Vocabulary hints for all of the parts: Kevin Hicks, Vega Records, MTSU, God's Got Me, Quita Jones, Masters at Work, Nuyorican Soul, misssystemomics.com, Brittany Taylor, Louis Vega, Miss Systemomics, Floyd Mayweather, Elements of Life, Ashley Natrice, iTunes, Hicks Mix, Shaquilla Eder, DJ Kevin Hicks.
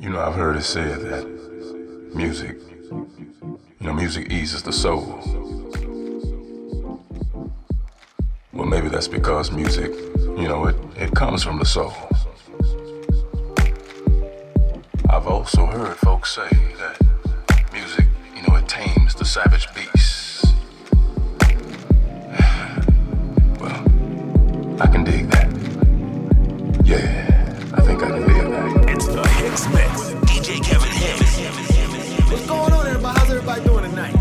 You know, I've heard it said that music, music eases the soul. Well, maybe that's because music, it comes from the soul. I've also heard folks say that music, it tames the savage beast. Well, I can dig that. Yeah, I think I can dig that. It's the Hicks Mix. DJ Kevin Hicks. What's going on, everybody? How's everybody doing tonight?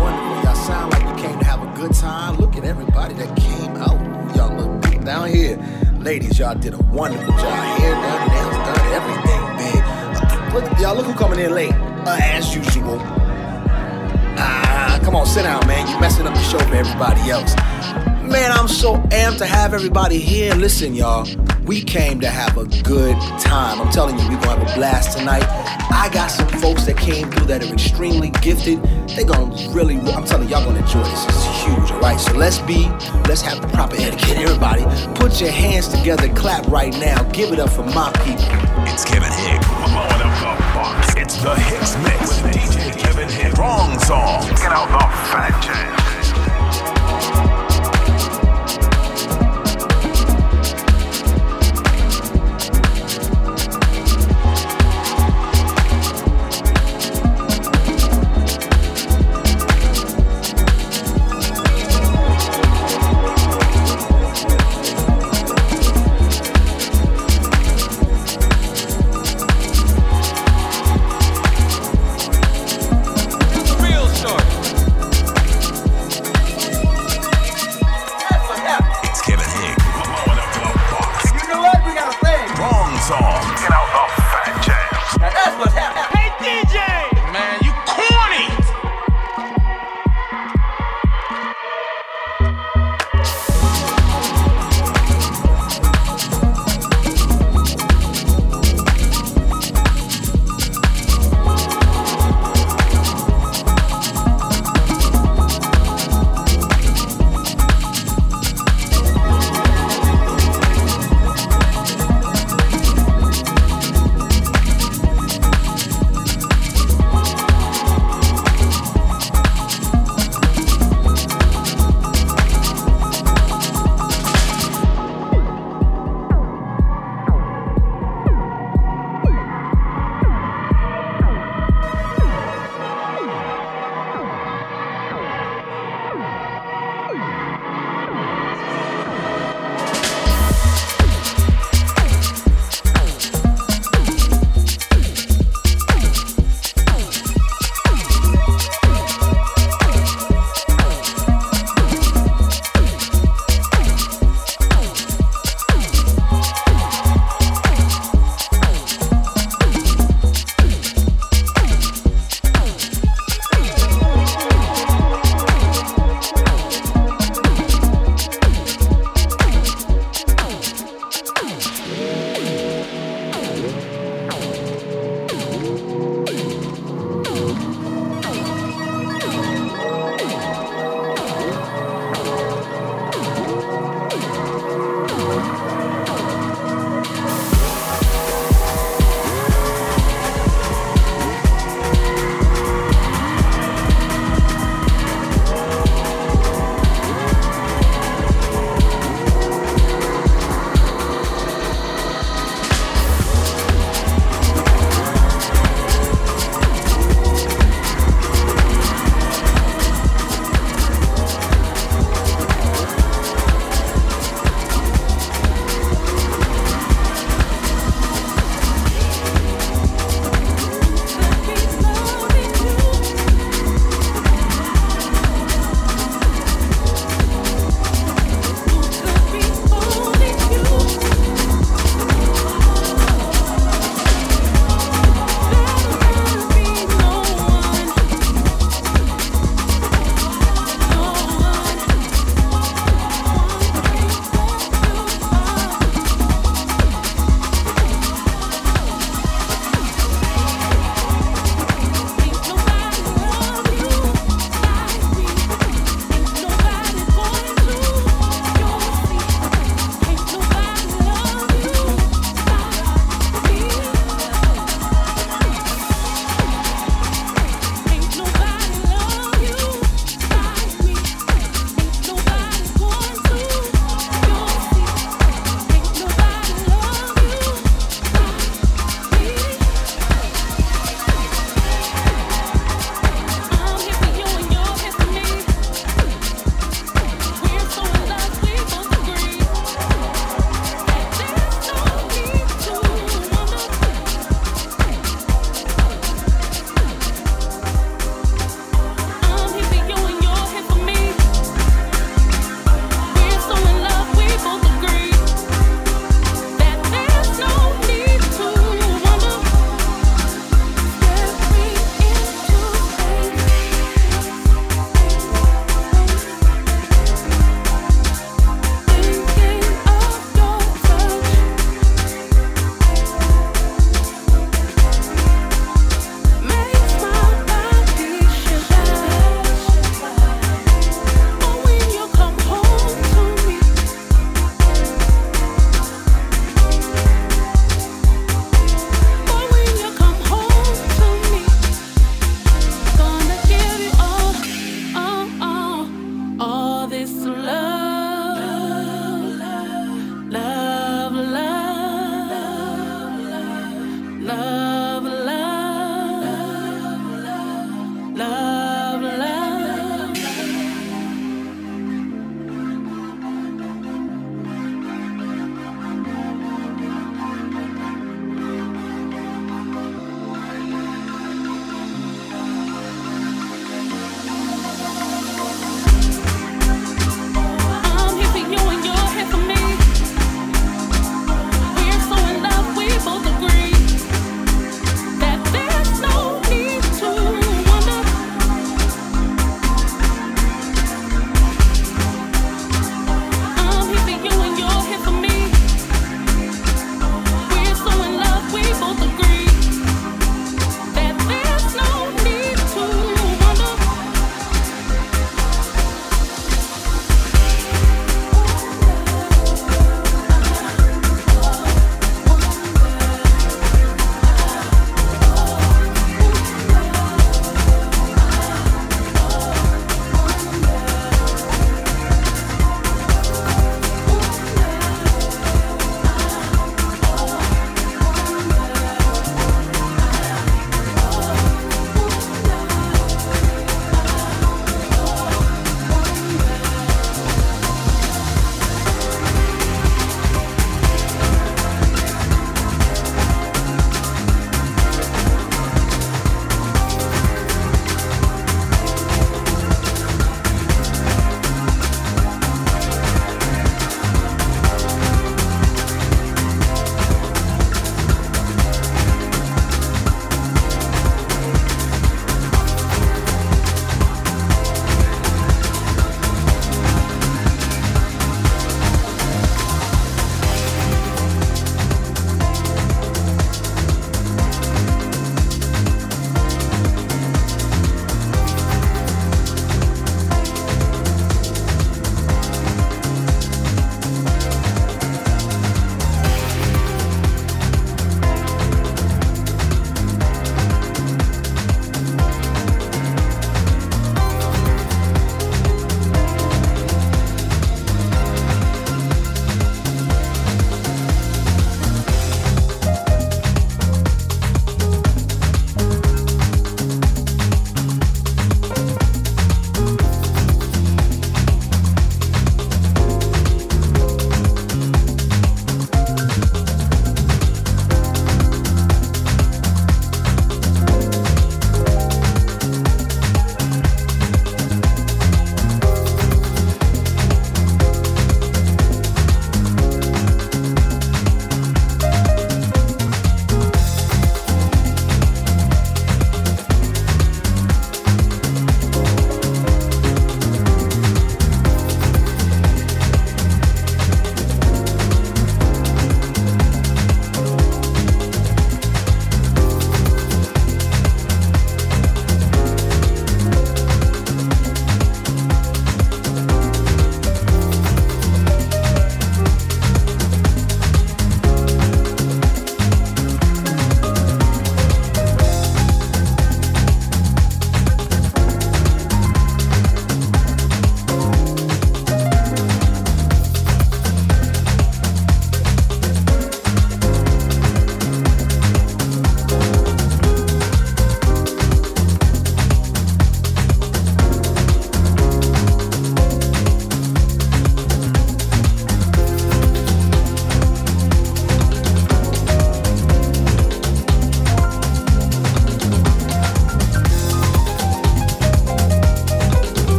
Wonderful. Y'all sound like you came to have a good time. Look at everybody that came out. Y'all look deep down here. Ladies, y'all did a wonderful job. Hair done, nails done, everything, man. Y'all look who coming in late, as usual. Come on, sit down, man. You messing up the show for everybody else. Man, I'm so amped to have everybody here. Listen, y'all, we came to have a good time. I'm telling you, we're going to have a blast tonight. I got some folks that came through that are extremely gifted. They're going to really, I'm telling you, y'all going to enjoy this. This is huge, all right? So let's have the proper etiquette. Everybody, put your hands together, clap right now. Give it up for my people. It's Kevin Hicks. I'm blowing up the box. It's the Hicks Mix with DJ Kevin Hicks. Wrong song. Get out the fat jam.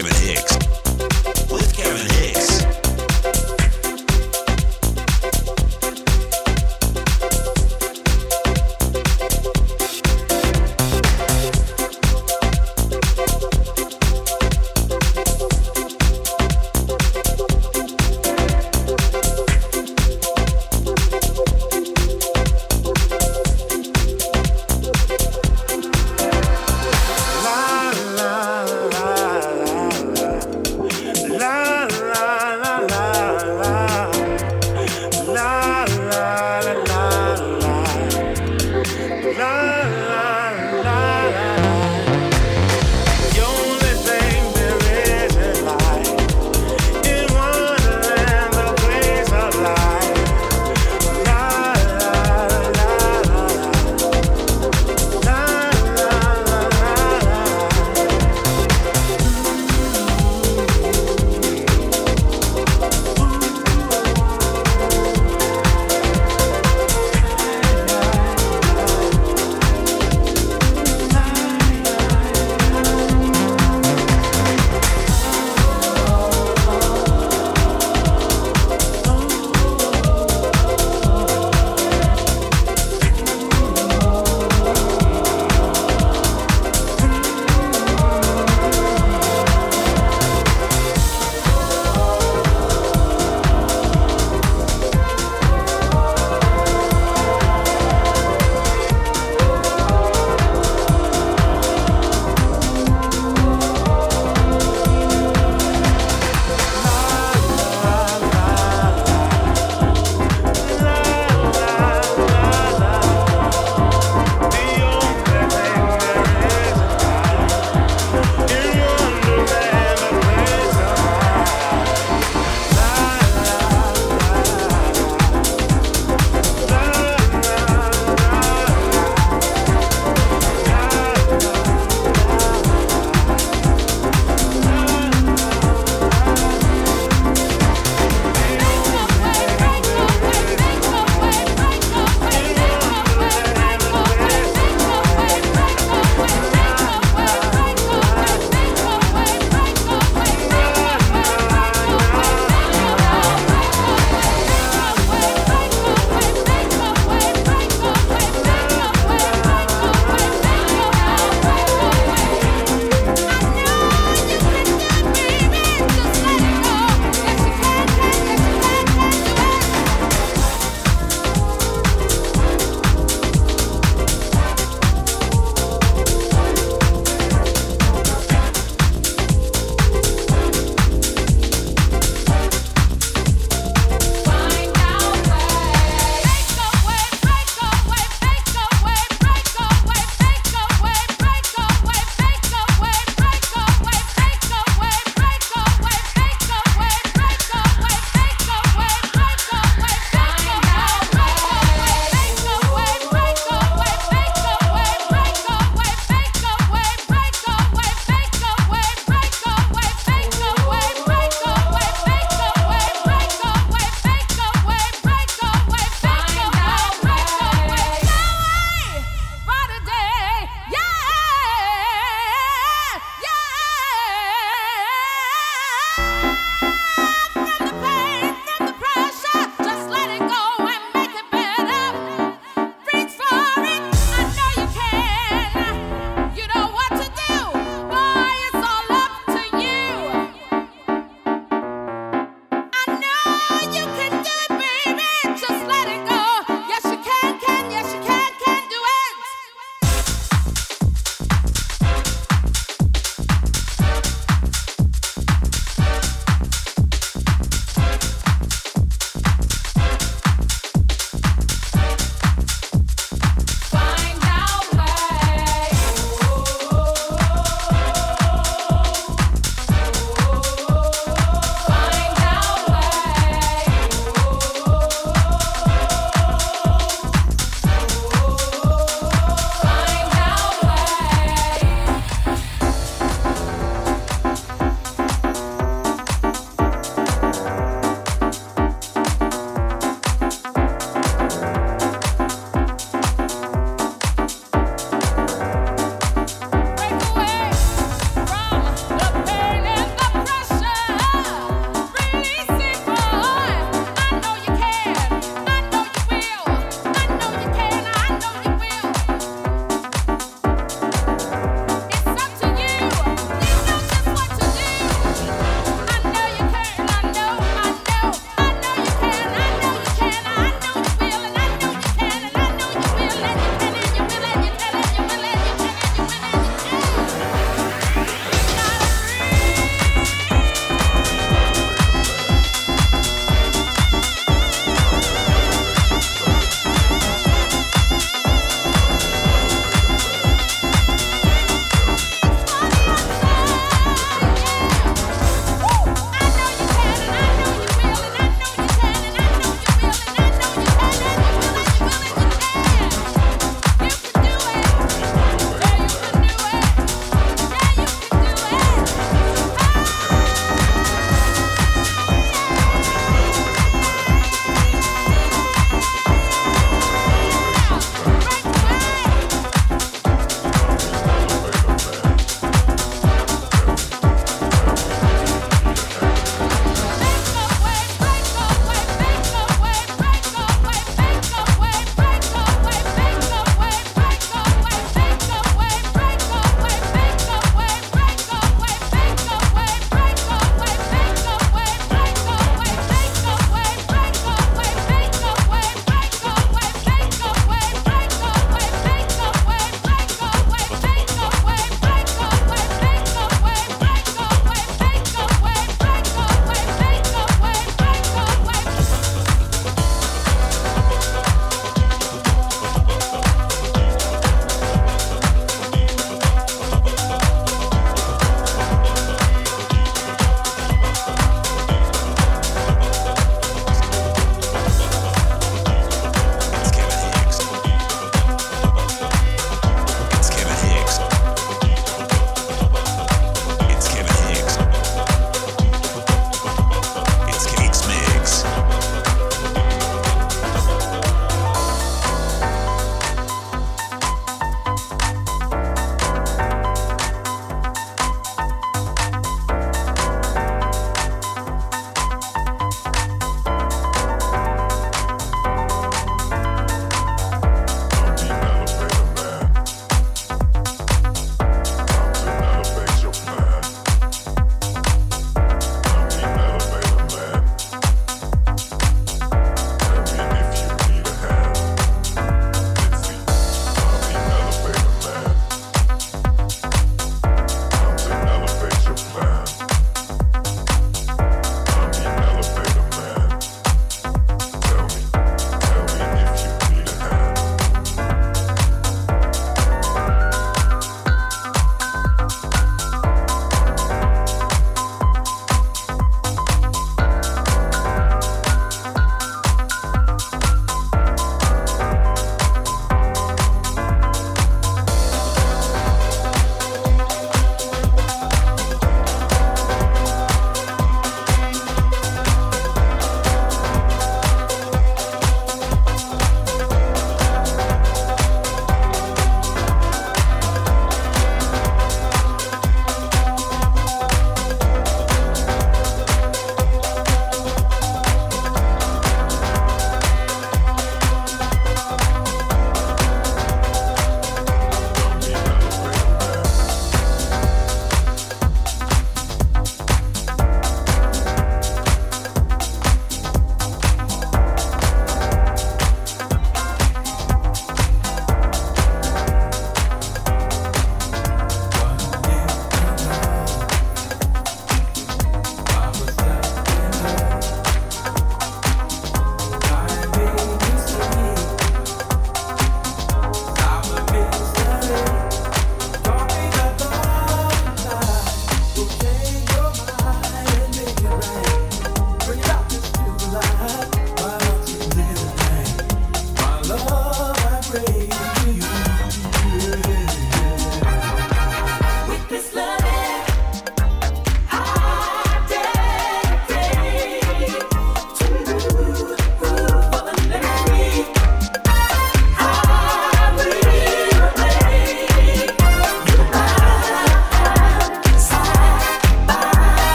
Kevin Hicks. With Kevin Hicks.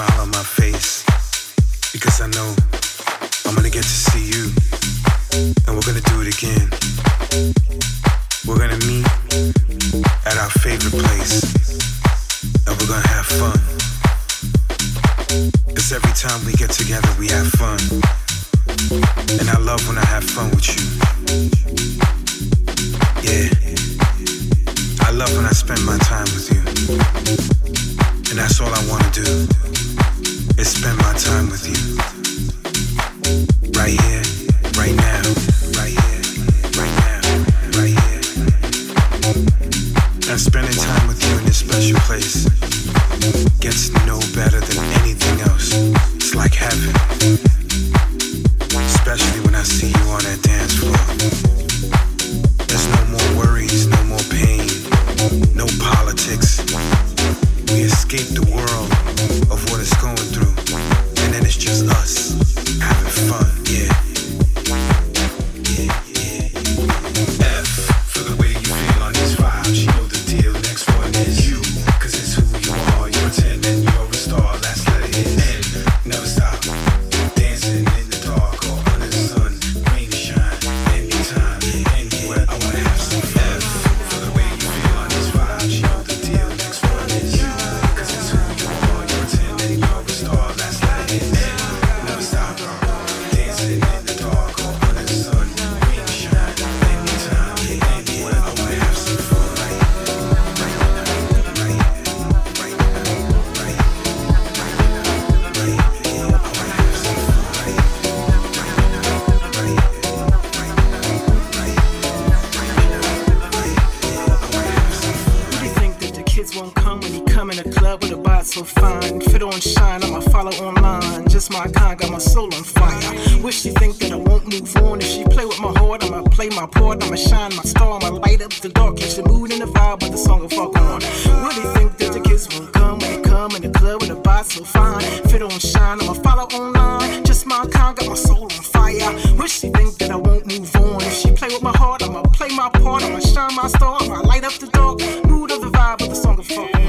smile on my face, because I know I'm gonna get to see you, and we're gonna do it again. We're gonna meet at our favorite place, and we're gonna have fun. 'Cause every time we get together, we have fun, and I love when I have fun with you. Yeah, I love when I spend my time with you. And that's all I wanna do, is spend my time with you. Right here, right now, right here, right now, right here. And spending time with you in this special place gets no better than anything else. It's like heaven. Especially when I see you on that dance floor. There's no more worries, no more pain, no politics. We escape the world of what it's going through, and then it's just us having fun, yeah. Yeah, yeah. F for the way you feel on this vibe. You know the deal. Next one is you, 'cause it's who you are. You're a 10 and you're a star. Last letter is N. Never stop dancing in the dark or under the sun, rain, shine, anytime, anywhere. I wanna have some fun. F for the way you feel on this vibe. You know the deal. Next one is you. So fine, fit on shine, I'ma follow online. Just my kind, got my soul on fire. Wish she think that I won't move on. If she play with my heart, I'ma play my part. I'ma shine my star, I'ma light up the dark. Catch the mood and the vibe, but the song will fuck on. What do you think that the kids won't come when they come in the club with a body so fine? Fit on shine, I'ma follow online. Just my kind, got my soul on fire. Wish she think that I won't move on. If she play with my heart, I'ma play my part. I'ma shine my star, I'ma light up the dark. Mood of the vibe, but the song will fuck on.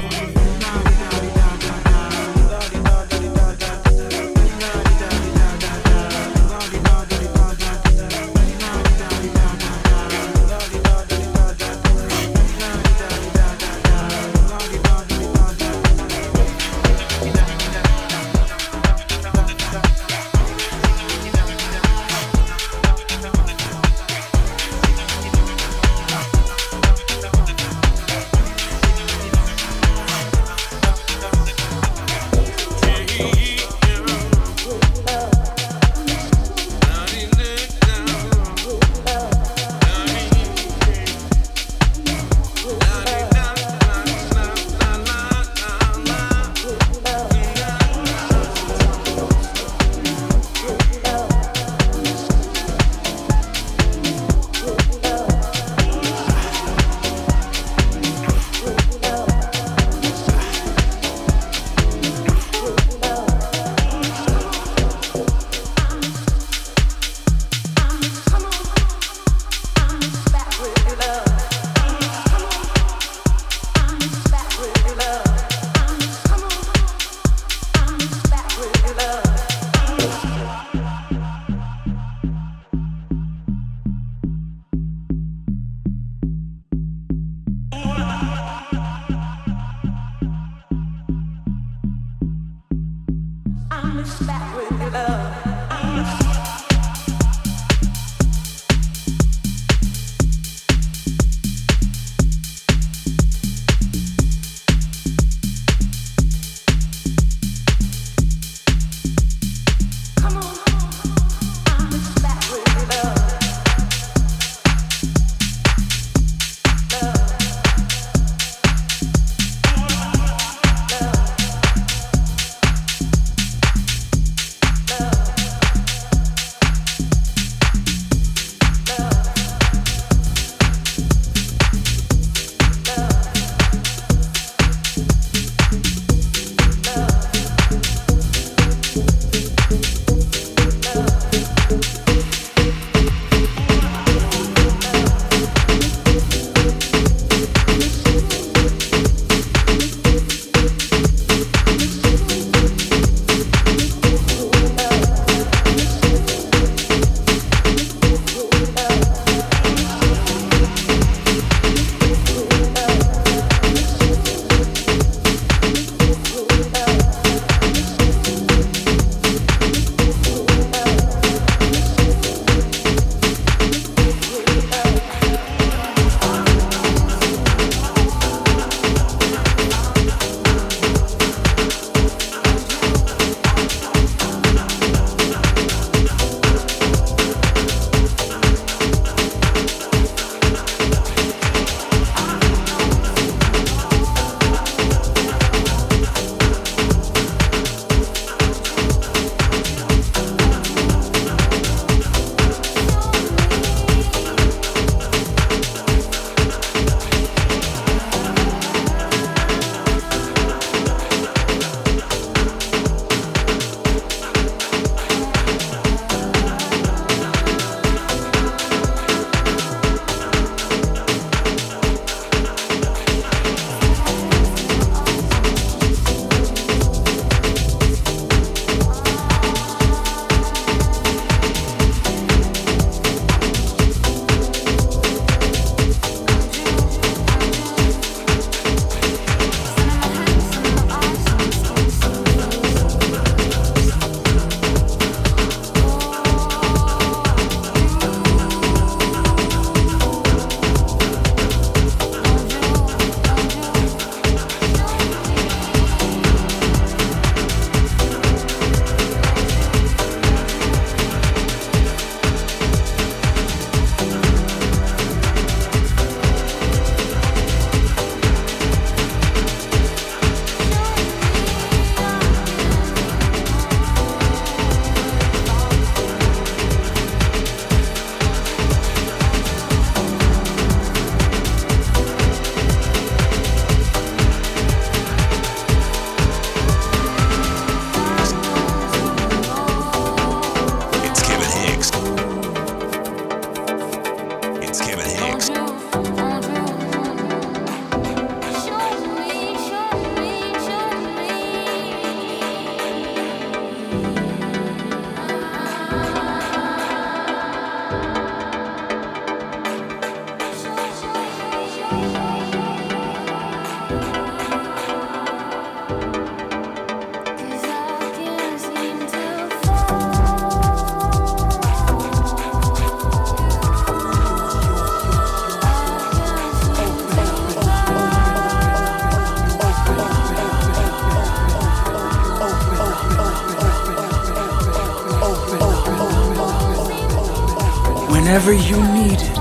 whenever you need it.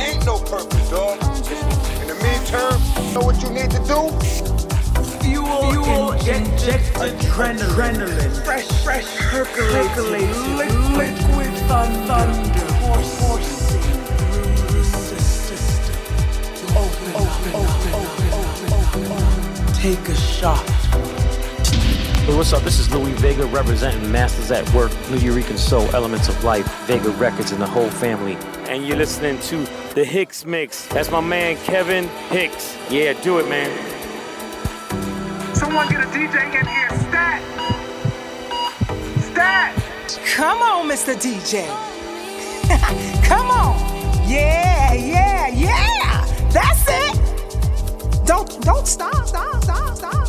Ain't no purpose, dog. In the meantime, you know what you need to do? Fuel inject adrenaline. Fresh percolating liquid thunder. Forcing through the system. Open up. Take a shot. Hey, what's up? This is Louis Vega representing Masters at Work, Nuyorican Soul, Elements of Life, Vega Records, and the whole family. And you're listening to the Hicks Mix. That's my man, Kevin Hicks. Yeah, do it, man. Someone get a DJ in here. Stat! Come on, Mr. DJ. Come on. Yeah. That's it. Don't stop.